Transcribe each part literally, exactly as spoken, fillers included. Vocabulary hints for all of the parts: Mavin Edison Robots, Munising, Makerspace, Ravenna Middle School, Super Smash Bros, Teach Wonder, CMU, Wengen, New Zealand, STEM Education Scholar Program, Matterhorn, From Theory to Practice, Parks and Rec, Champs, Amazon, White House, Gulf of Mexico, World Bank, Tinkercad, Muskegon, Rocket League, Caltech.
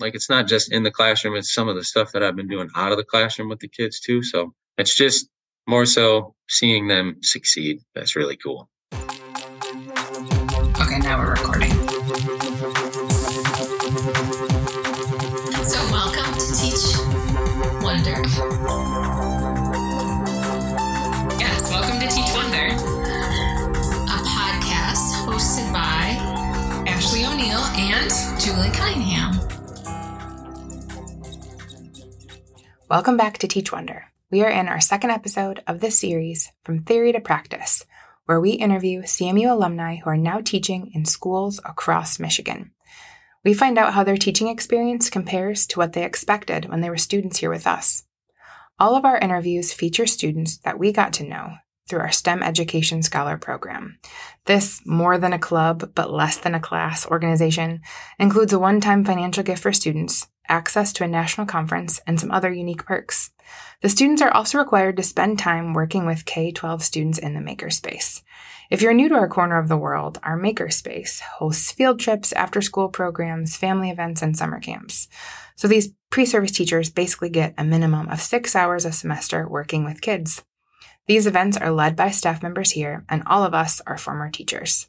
Like, it's not just in the classroom, it's some of the stuff that I've been doing out of the classroom with the kids too. So it's just more so seeing them succeed. That's really cool. Okay, now we're recording. So welcome to Teach Wonder. Yes, welcome to Teach Wonder, a podcast hosted by Ashley O'Neill and Julie Cunningham. Welcome back to Teach Wonder. We are in our second episode of this series, From Theory to Practice, where we interview C M U alumni who are now teaching in schools across Michigan. We find out how their teaching experience compares to what they expected when they were students here with us. All of our interviews feature students that we got to know through our STEM Education Scholar Program. This more than a club, but less than a class organization includes a one-time financial gift for students, access to a national conference, and some other unique perks. The students are also required to spend time working with K through twelve students in the Makerspace. If you're new to our corner of the world, our Makerspace hosts field trips, after-school programs, family events, and summer camps. So these pre-service teachers basically get a minimum of six hours a semester working with kids. These events are led by staff members here, and all of us are former teachers.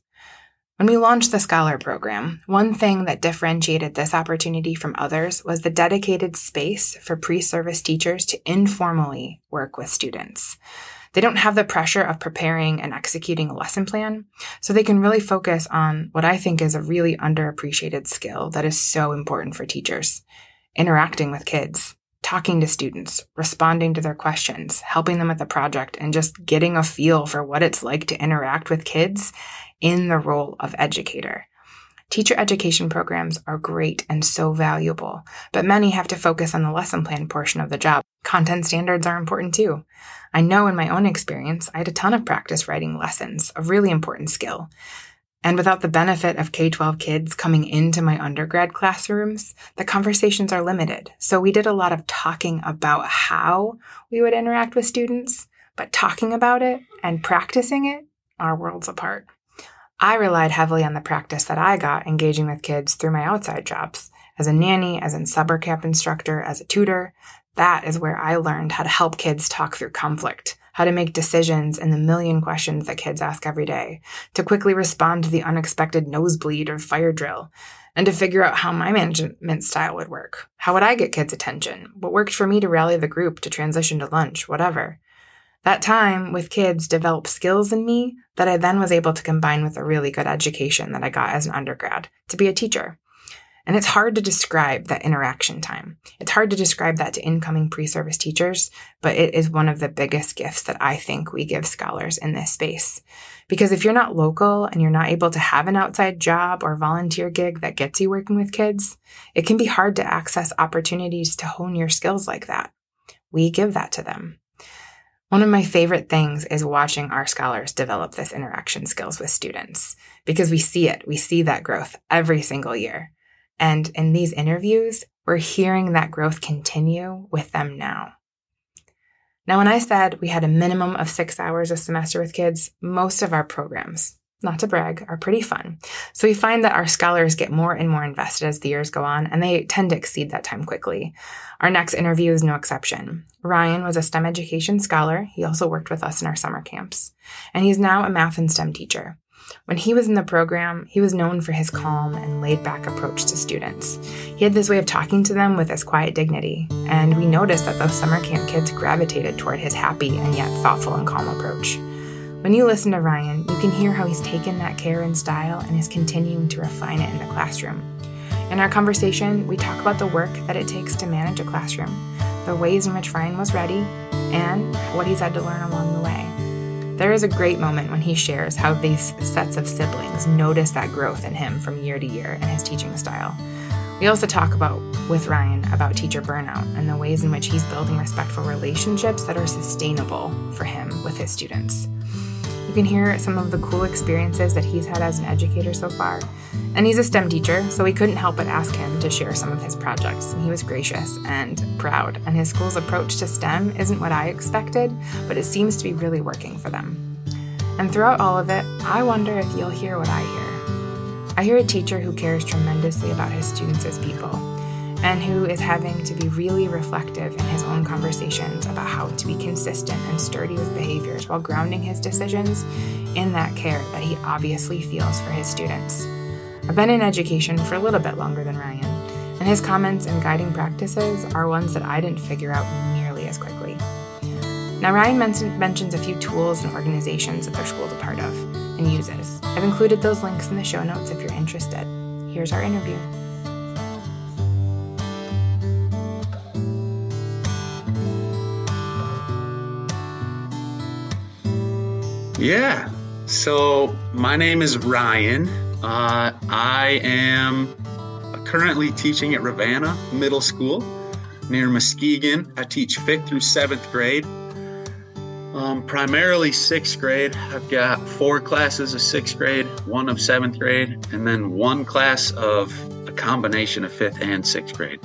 When we launched the Scholar Program, one thing that differentiated this opportunity from others was the dedicated space for pre-service teachers to informally work with students. They don't have the pressure of preparing and executing a lesson plan, so they can really focus on what I think is a really underappreciated skill that is so important for teachers: interacting with kids, talking to students, responding to their questions, helping them with the project, and just getting a feel for what it's like to interact with kids in the role of educator. Teacher education programs are great and so valuable, but many have to focus on the lesson plan portion of the job. Content standards are important too. I know in my own experience, I had a ton of practice writing lessons, a really important skill. And without the benefit of K through twelve kids coming into my undergrad classrooms, the conversations are limited. So we did a lot of talking about how we would interact with students, but talking about it and practicing it are worlds apart. I relied heavily on the practice that I got engaging with kids through my outside jobs, as a nanny, as a sub or cap instructor, as a tutor. That is where I learned how to help kids talk through conflict, how to make decisions and the million questions that kids ask every day, to quickly respond to the unexpected nosebleed or fire drill, and to figure out how my management style would work. How would I get kids' attention? What worked for me to rally the group, to transition to lunch, whatever. That time with kids developed skills in me that I then was able to combine with a really good education that I got as an undergrad to be a teacher. And it's hard to describe that interaction time. It's hard to describe that to incoming pre-service teachers, but it is one of the biggest gifts that I think we give scholars in this space. Because if you're not local and you're not able to have an outside job or volunteer gig that gets you working with kids, it can be hard to access opportunities to hone your skills like that. We give that to them. One of my favorite things is watching our scholars develop this interaction skills with students, because we see it. We see that growth every single year. And in these interviews, we're hearing that growth continue with them now. Now, when I said we had a minimum of six hours a semester with kids, most of our programs, not to brag, are pretty fun. So we find that our scholars get more and more invested as the years go on, and they tend to exceed that time quickly. Our next interview is no exception. Ryan was a STEM education scholar. He also worked with us in our summer camps, and he's now a math and STEM teacher. When he was in the program, he was known for his calm and laid-back approach to students. He had this way of talking to them with this quiet dignity, and we noticed that those summer camp kids gravitated toward his happy and yet thoughtful and calm approach. When you listen to Ryan, you can hear how he's taken that care and style and is continuing to refine it in the classroom. In our conversation, we talk about the work that it takes to manage a classroom, the ways in which Ryan was ready, and what he's had to learn along the way. There is a great moment when he shares how these sets of siblings notice that growth in him from year to year in his teaching style. We also talk about with Ryan about teacher burnout and the ways in which he's building respectful relationships that are sustainable for him with his students. You can hear some of the cool experiences that he's had as an educator so far. And he's a STEM teacher, so we couldn't help but ask him to share some of his projects. And he was gracious and proud. And his school's approach to STEM isn't what I expected, but it seems to be really working for them. And throughout all of it, I wonder if you'll hear what I hear. I hear a teacher who cares tremendously about his students as people. and who is having to be really reflective in his own conversations about how to be consistent and sturdy with behaviors while grounding his decisions in that care that he obviously feels for his students. I've been in education for a little bit longer than Ryan, and his comments and guiding practices are ones that I didn't figure out nearly as quickly. Now, Ryan men- mentions a few tools and organizations that their school's a part of and uses. I've included those links in the show notes if you're interested. Here's our interview. Yeah, so my name is Ryan. Uh, I am currently teaching at Ravenna Middle School near Muskegon. I teach fifth through seventh grade, um, primarily sixth grade. I've got four classes of sixth grade, one of seventh grade, and then one class of a combination of fifth and sixth grade.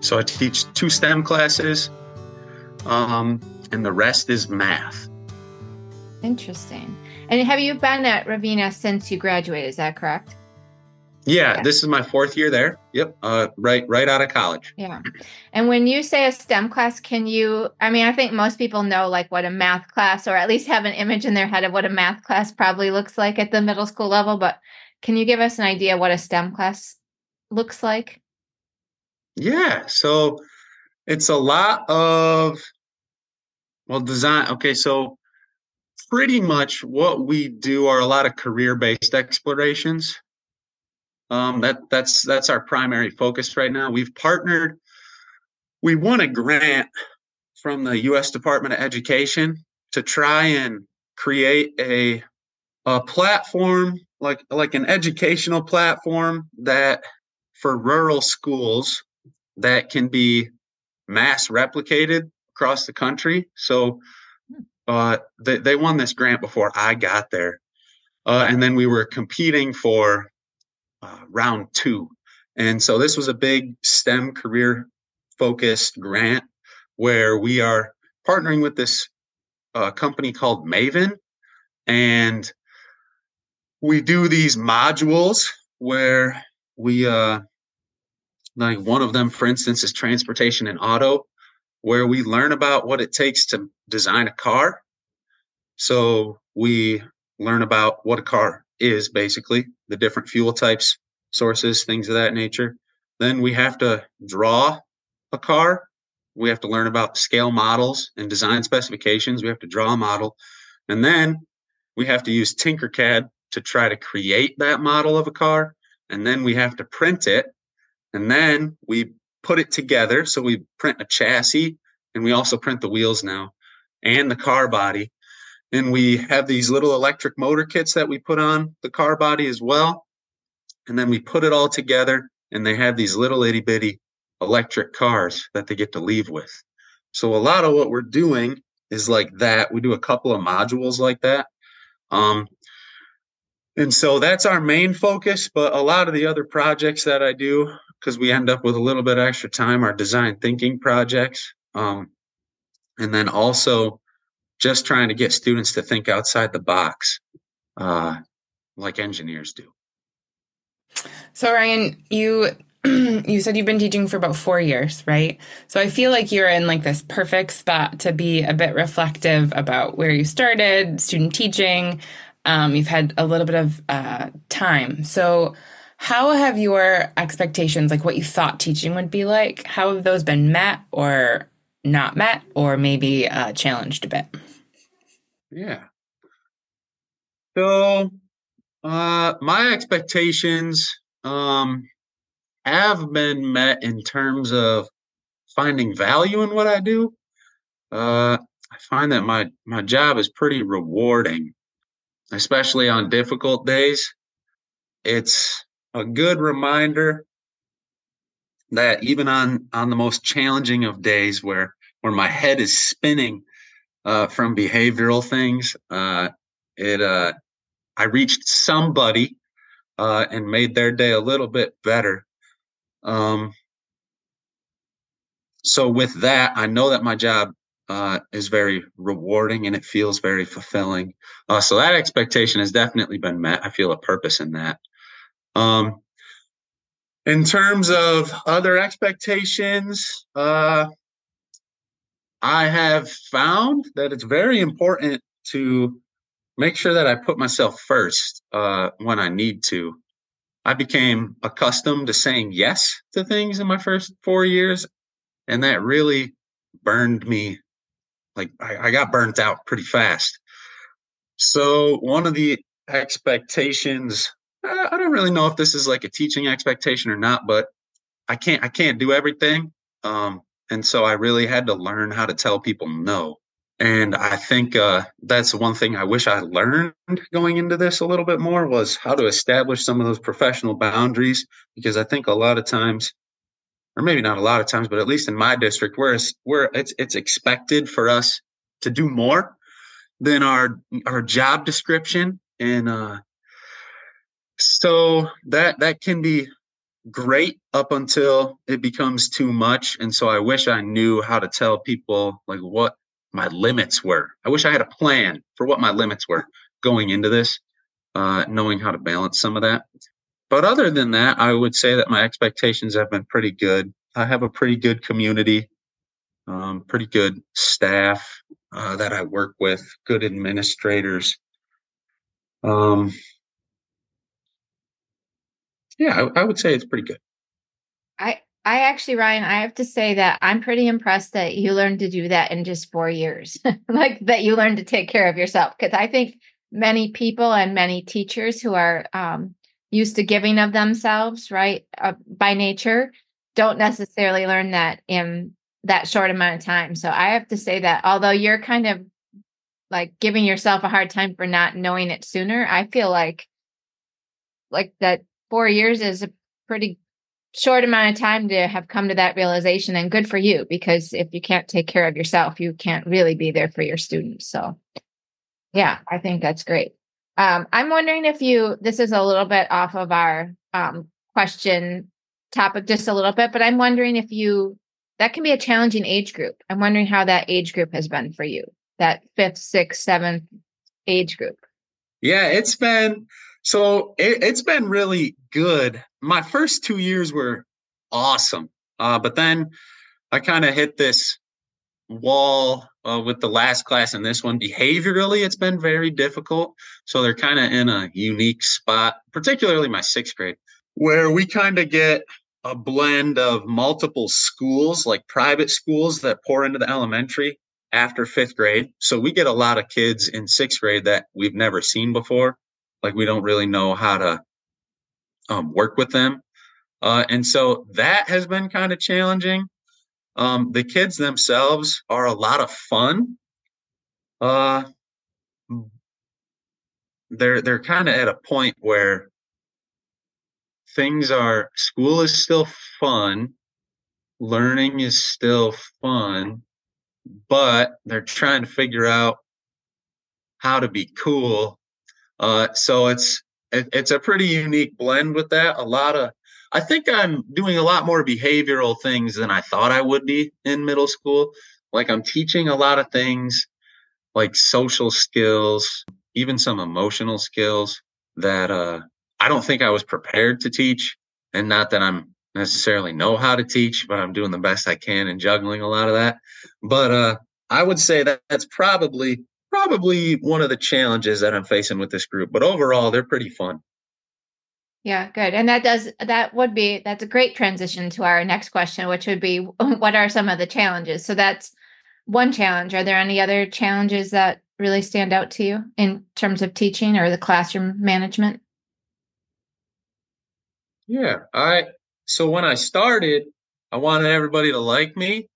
So I teach two STEM classes, um, and the rest is math. Interesting. And have you been at Ravenna since you graduated? Is that correct? Yeah, yeah. This is my fourth year there. Yep. Uh, right, right out of college. Yeah. And when you say a STEM class, can you, I mean, I think most people know like what a math class, or at least have an image in their head of what a math class probably looks like at the middle school level, but can you give us an idea what a STEM class looks like? Yeah. So it's a lot of, well, design. Okay. So pretty much what we do are a lot of career-based explorations. Um, that that's that's our primary focus right now. We've partnered. We won a grant from the U S Department of Education to try and create a a platform, like like an educational platform that for rural schools that can be mass replicated across the country. So. Uh, they, they won this grant before I got there. Uh, and then we were competing for uh, round two. And so this was a big STEM career focused grant where we are partnering with this uh, company called Mavin. And we do these modules where we, uh, like one of them, for instance, is transportation and auto, where we learn about what it takes to design a car. So we learn about what a car is, basically, the different fuel types, sources, things of that nature. Then we have to draw a car. We have to learn about scale models and design specifications. We have to draw a model. And then we have to use Tinkercad to try to create that model of a car. And then we have to print it. And then we put it together. So we print a chassis, and we also print the wheels now and the car body. And we have these little electric motor kits that we put on the car body as well. And then we put it all together, and they have these little itty bitty electric cars that they get to leave with. So a lot of what we're doing is like that. We do a couple of modules like that. Um, and so that's our main focus, but a lot of the other projects that I do, because we end up with a little bit of extra time, our design thinking projects. Um, and then also just trying to get students to think outside the box, uh, like engineers do. So Ryan, you you said you've been teaching for about four years, right? So I feel like you're in like this perfect spot to be a bit reflective about where you started, student teaching. Um, you've had a little bit of uh, time. So how have your expectations, like what you thought teaching would be like, how have those been met or not met, or maybe uh, challenged a bit? Yeah. So uh, my expectations um, have been met in terms of finding value in what I do. Uh, I find that my, my job is pretty rewarding, especially on difficult days. It's a good reminder that even on, on the most challenging of days where, where my head is spinning uh, from behavioral things, uh, it uh, I reached somebody uh, and made their day a little bit better. Um, so with that, I know that my job uh, is very rewarding and it feels very fulfilling. Uh, so that expectation has definitely been met. I feel a purpose in that. Um, In terms of other expectations, uh, I have found that it's very important to make sure that I put myself first uh, when I need to. I became accustomed to saying yes to things in my first four years, and that really burned me. Like I, I got burnt out pretty fast. So one of the expectations, I don't really know if this is like a teaching expectation or not, but I can't I can't do everything. Um, and so I really had to learn how to tell people no. And I think uh, that's one thing I wish I learned going into this a little bit more, was how to establish some of those professional boundaries, because I think a lot of times, or maybe not a lot of times, but at least in my district, where it's, where it's, it's expected for us to do more than our our job description. And uh, so that that can be great up until it becomes too much. And so I wish I knew how to tell people like what my limits were. I wish I had a plan for what my limits were going into this, uh, knowing how to balance some of that. But other than that, I would say that my expectations have been pretty good. I have a pretty good community, um, pretty good staff uh, that I work with, good administrators. Um, yeah, I, I would say it's pretty good. I I actually, Ryan, I have to say that I'm pretty impressed that you learned to do that in just four years, like that you learned to take care of yourself. Because I think many people and many teachers who are um, used to giving of themselves, right, uh, by nature, don't necessarily learn that in that short amount of time. So I have to say that although you're kind of like giving yourself a hard time for not knowing it sooner, I feel like like that four years is a pretty short amount of time to have come to that realization, and good for you, because if you can't take care of yourself, you can't really be there for your students. So yeah, I think that's great. Um, I'm wondering if you, this is a little bit off of our um, question topic just a little bit, but I'm wondering if you, that can be a challenging age group. I'm wondering how that age group has been for you, that fifth, sixth, seventh age group. Yeah, it's been, so it, it's been really good. My first two years were awesome. Uh, but then I kind of hit this wall uh, with the last class and this one. Behaviorally, it's been very difficult. So they're kind of in a unique spot, particularly my sixth grade, where we kind of get a blend of multiple schools, like private schools that pour into the elementary after fifth grade. So we get a lot of kids in sixth grade that we've never seen before. Like we don't really know how to um, work with them. Uh, and so that has been kind of challenging. Um, the kids themselves are a lot of fun. Uh, they're they're kind of at a point where things are, school is still fun. Learning is still fun, but they're trying to figure out how to be cool. Uh, so it's it, it's a pretty unique blend with that. A lot of, I think I'm doing a lot more behavioral things than I thought I would be in middle school. Like I'm teaching a lot of things like social skills, even some emotional skills that uh, I don't think I was prepared to teach. And not that I'm necessarily know how to teach, but I'm doing the best I can and juggling a lot of that. But uh, I would say that that's probably Probably one of the challenges that I'm facing with this group, but overall they're pretty fun. Yeah, good. And that does, that would be, that's a great transition to our next question, which would be, what are some of the challenges? So that's one challenge. Are there any other challenges that really stand out to you in terms of teaching or the classroom management? Yeah, I, so when I started, I wanted everybody to like me.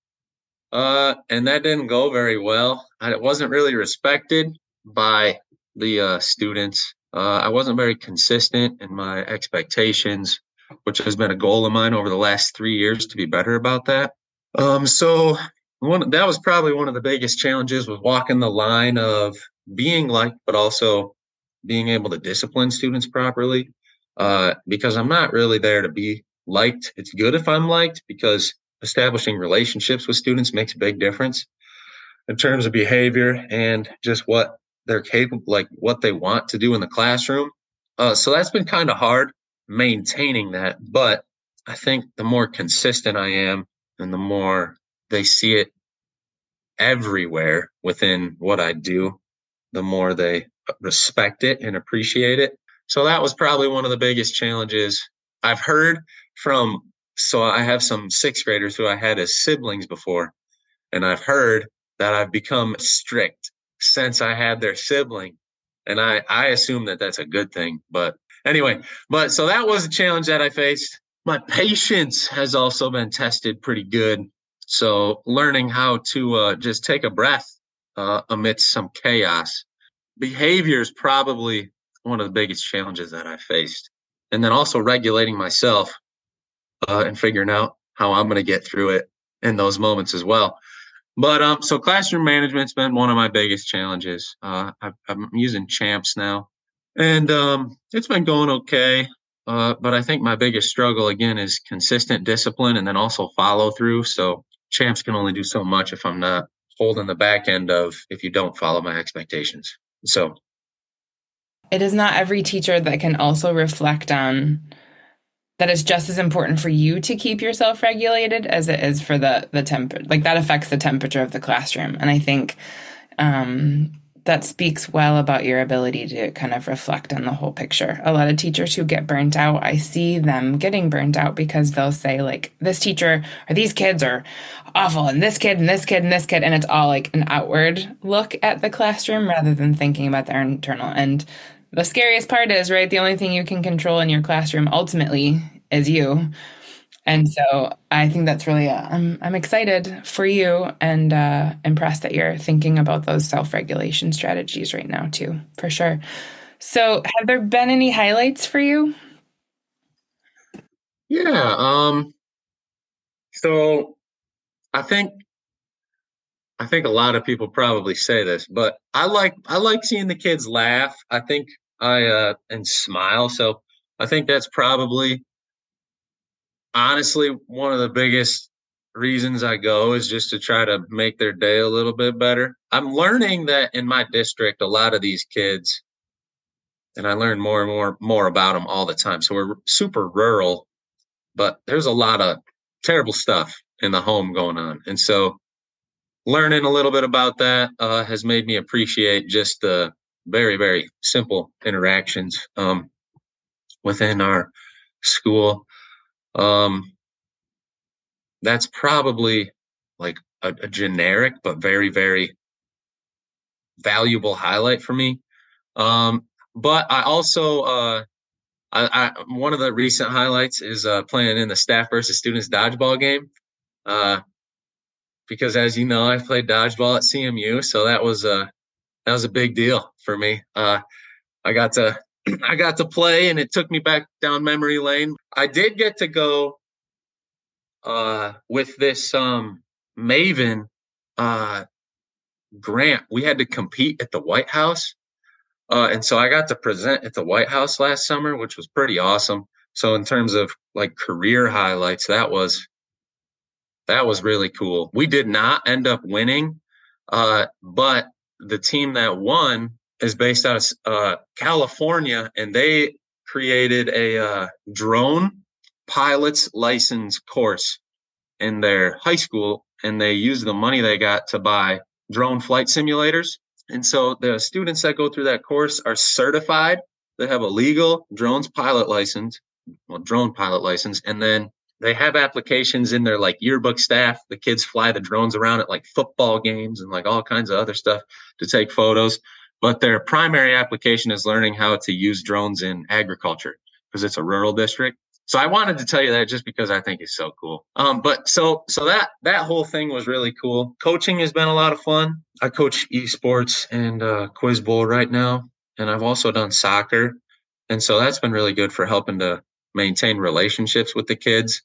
Uh, and that didn't go very well. I wasn't really respected by the uh, students. Uh, I wasn't very consistent in my expectations, which has been a goal of mine over the last three years to be better about that. Um, so one, that was probably one of the biggest challenges, was walking the line of being liked, but also being able to discipline students properly, uh, because I'm not really there to be liked. It's good if I'm liked, because establishing relationships with students makes a big difference in terms of behavior and just what they're capable, like what they want to do in the classroom. Uh, so that's been kind of hard maintaining that, but I think the more consistent I am and the more they see it everywhere within what I do, the more they respect it and appreciate it. So that was probably one of the biggest challenges I've heard from. So I have some sixth graders who I had as siblings before, and I've heard that I've become strict since I had their sibling. And I, I assume that that's a good thing. But anyway, but so that was a challenge that I faced. My patience has also been tested pretty good. So learning how to uh, just take a breath uh, amidst some chaos. Behavior is probably one of the biggest challenges that I faced. And then also regulating myself uh, and figuring out how I'm going to get through it in those moments as well. But um, so classroom management's been one of my biggest challenges. Uh, I've, I'm using Champs now, and um, it's been going okay. Uh, but I think my biggest struggle, again, is consistent discipline and then also follow through. So Champs can only do so much if I'm not holding the back end of if you don't follow my expectations. So it is not every teacher that can also reflect on that it's just as important for you to keep yourself regulated as it is for the the temper. Like that affects the temperature of the classroom. And I think um, that speaks well about your ability to kind of reflect on the whole picture. A lot of teachers who get burnt out, I see them getting burnt out because they'll say like, this teacher or these kids are awful, and this kid and this kid and this kid. And it's all like an outward look at the classroom rather than thinking about their internal end. The scariest part is, right, the only thing you can control in your classroom ultimately is you. And so I think that's really, uh, I'm I'm excited for you and uh, impressed that you're thinking about those self-regulation strategies right now too, for sure. So have there been any highlights for you? Yeah. Um, so I think, I think a lot of people probably say this, but I like, I like seeing the kids laugh. I think I, uh, and smile. So I think that's probably honestly one of the biggest reasons I go is just to try to make their day a little bit better. I'm learning that in my district, a lot of these kids, and I learn more and more, more about them all the time. So we're super rural, but there's a lot of terrible stuff in the home going on. And so learning a little bit about that uh, has made me appreciate just the very, very simple interactions um, within our school. Um, that's probably like a, a generic but very, very valuable highlight for me. Um, but I also, uh, I, I one of the recent highlights is uh, playing in the staff versus students dodgeball game. Uh, Because as you know, I played dodgeball at C M U, so that was a that was a big deal for me. Uh, I got to I got to play, and it took me back down memory lane. I did get to go uh, with this um, Mavin uh, grant. We had to compete at the White House, uh, and so I got to present at the White House last summer, which was pretty awesome. So in terms of like career highlights, that was. That was really cool. We did not end up winning, uh, but the team that won is based out of uh, California, and they created a uh, drone pilot's license course in their high school, and they used the money they got to buy drone flight simulators. And so the students that go through that course are certified. They have a legal drones pilot license, well, drone pilot license, and then they have applications in their like yearbook staff. The kids fly the drones around at like football games and like all kinds of other stuff to take photos. But their primary application is learning how to use drones in agriculture because it's a rural district. So I wanted to tell you that just because I think it's so cool. Um, but so so that that whole thing was really cool. Coaching has been a lot of fun. I coach esports and uh, quiz bowl right now, and I've also done soccer, and so that's been really good for helping to maintain relationships with the kids.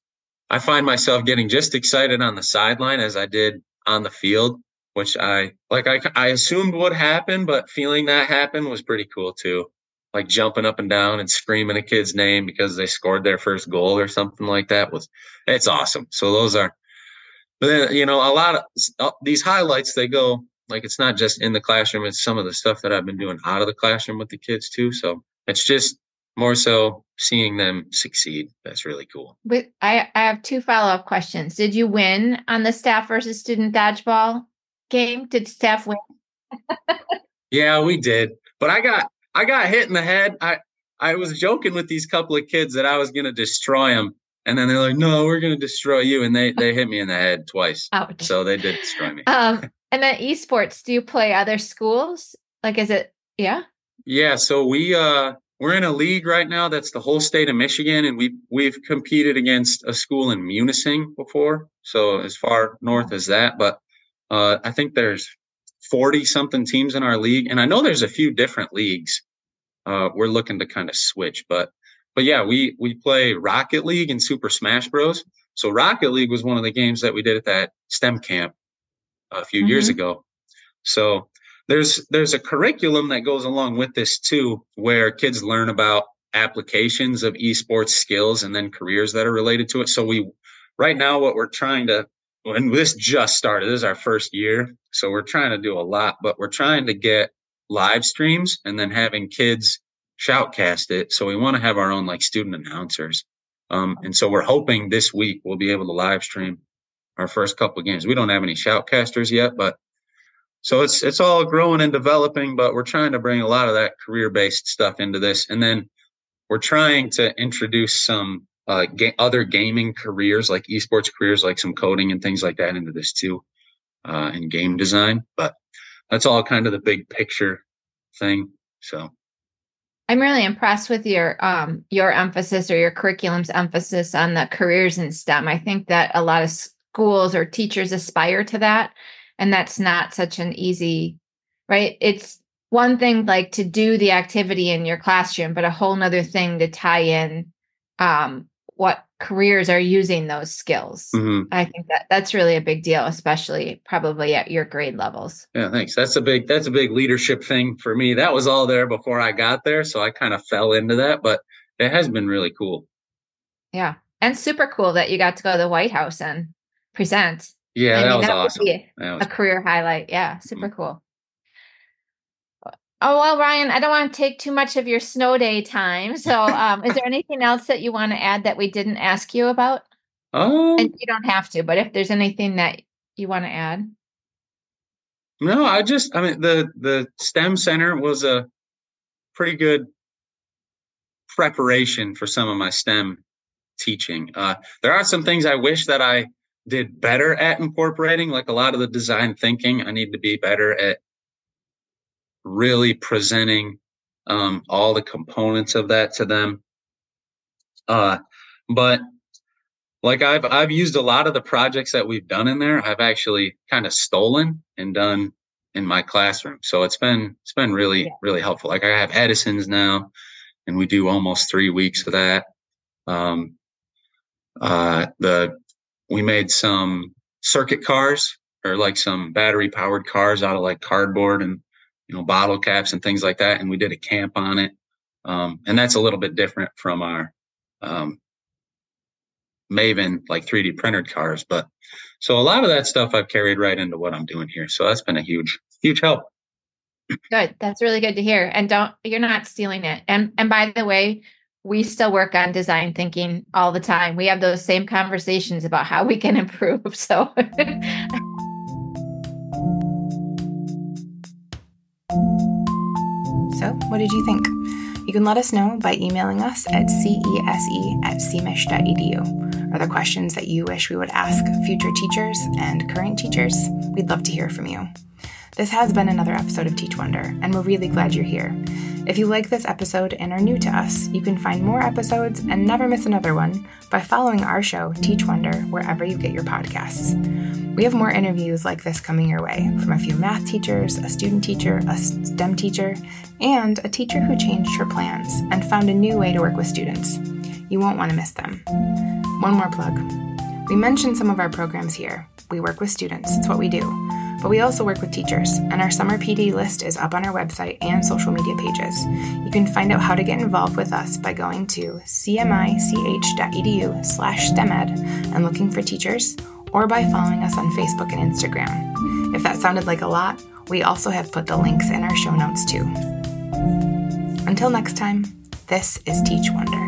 I find myself getting just excited on the sideline as I did on the field, which I like I, I assumed would happen, but feeling that happen was pretty cool too. Like jumping up and down and screaming a kid's name because they scored their first goal or something like that was it's awesome. So those are, but then, you know, a lot of these highlights, they go like it's not just in the classroom, it's some of the stuff that I've been doing out of the classroom with the kids too. So it's just more so seeing them succeed. That's really cool. But I, I have two follow-up questions. Did you win on the staff versus student dodgeball game? Did staff win? Yeah, we did. But I got I got hit in the head. I, I was joking with these couple of kids that I was going to destroy them. And then they're like, no, we're going to destroy you. And they, they hit me in the head twice. Ouch. So they did destroy me. Um, and then esports, do you play other schools? Like, is it, yeah? Yeah. So we, uh, we're in a league right now. That's the whole state of Michigan. And we, we've competed against a school in Munising before. So as far north as that. But uh, I think there's forty something teams in our league. And I know there's a few different leagues. Uh, we're looking to kind of switch, but But yeah, we, we play Rocket League and Super Smash Bros. So Rocket League was one of the games that we did at that STEM camp a few mm-hmm. years ago. So there's there's a curriculum that goes along with this too, where kids learn about applications of esports skills and then careers that are related to it. So we right now what we're trying to, and this just started, this is our first year. So we're trying to do a lot, but we're trying to get live streams and then having kids shoutcast it. So we want to have our own like student announcers. Um, and so we're hoping this week we'll be able to live stream our first couple of games. We don't have any shoutcasters yet, but so it's, it's all growing and developing, but we're trying to bring a lot of that career based stuff into this. And then we're trying to introduce some uh, ga- other gaming careers, like esports careers, like some coding and things like that into this too, uh, and game design, but that's all kind of the big picture thing. So. I'm really impressed with your um, your emphasis or your curriculum's emphasis on the careers in STEM. I think that a lot of schools or teachers aspire to that, and that's not such an easy, right? It's one thing like to do the activity in your classroom, but a whole nother thing to tie in um, what careers are using those skills. Mm-hmm. I think that that's really a big deal, especially probably at your grade levels. Yeah, thanks. That's a big, that's a big leadership thing for me. That was all there before I got there. So I kind of fell into that, but it has been really cool. Yeah. And super cool that you got to go to the White House and present. Yeah, I that, mean, was that awesome. That was a career highlight. Yeah. Super mm-hmm. cool. Oh, well, Ryan, I don't want to take too much of your snow day time. So um, is there anything else that you want to add that we didn't ask you about? Oh, um, and you don't have to, but if there's anything that you want to add. No, I just, I mean, the, the STEM Center was a pretty good preparation for some of my STEM teaching. Uh, there are some things I wish that I did better at incorporating, like a lot of the design thinking. I need to be better at really presenting um, all the components of that to them. Uh, but like I've, I've used a lot of the projects that we've done in there. I've actually kind of stolen and done in my classroom. So it's been, it's been really, yeah. really helpful. Like I have Edison's now and we do almost three weeks of that. Um, uh, the, we made some circuit cars or like some battery powered cars out of like cardboard and, you know, bottle caps and things like that. And we did a camp on it. Um, and that's a little bit different from our um, Mavin, like three D printed cars. But so a lot of that stuff I've carried right into what I'm doing here. So that's been a huge, huge help. Good. That's really good to hear. And don't, you're not stealing it. And, and by the way, we still work on design thinking all the time. We have those same conversations about how we can improve. So So, what did you think? You can let us know by emailing us at C E S E at c m i s h dot e d u. Are there questions that you wish we would ask future teachers and current teachers? We'd love to hear from you. This has been another episode of Teach Wonder, and we're really glad you're here. If you like this episode and are new to us, you can find more episodes and never miss another one by following our show, Teach Wonder, wherever you get your podcasts. We have more interviews like this coming your way from a few math teachers, a student teacher, a STEM teacher, and a teacher who changed her plans and found a new way to work with students. You won't want to miss them. One more plug. We mentioned some of our programs here. We work with students. It's what we do. But we also work with teachers, and our summer P D list is up on our website and social media pages. You can find out how to get involved with us by going to c m i c h dot e d u slash stem ed and looking for teachers, or by following us on Facebook and Instagram. If that sounded like a lot, we also have put the links in our show notes too. Until next time, This is Teach Wonder.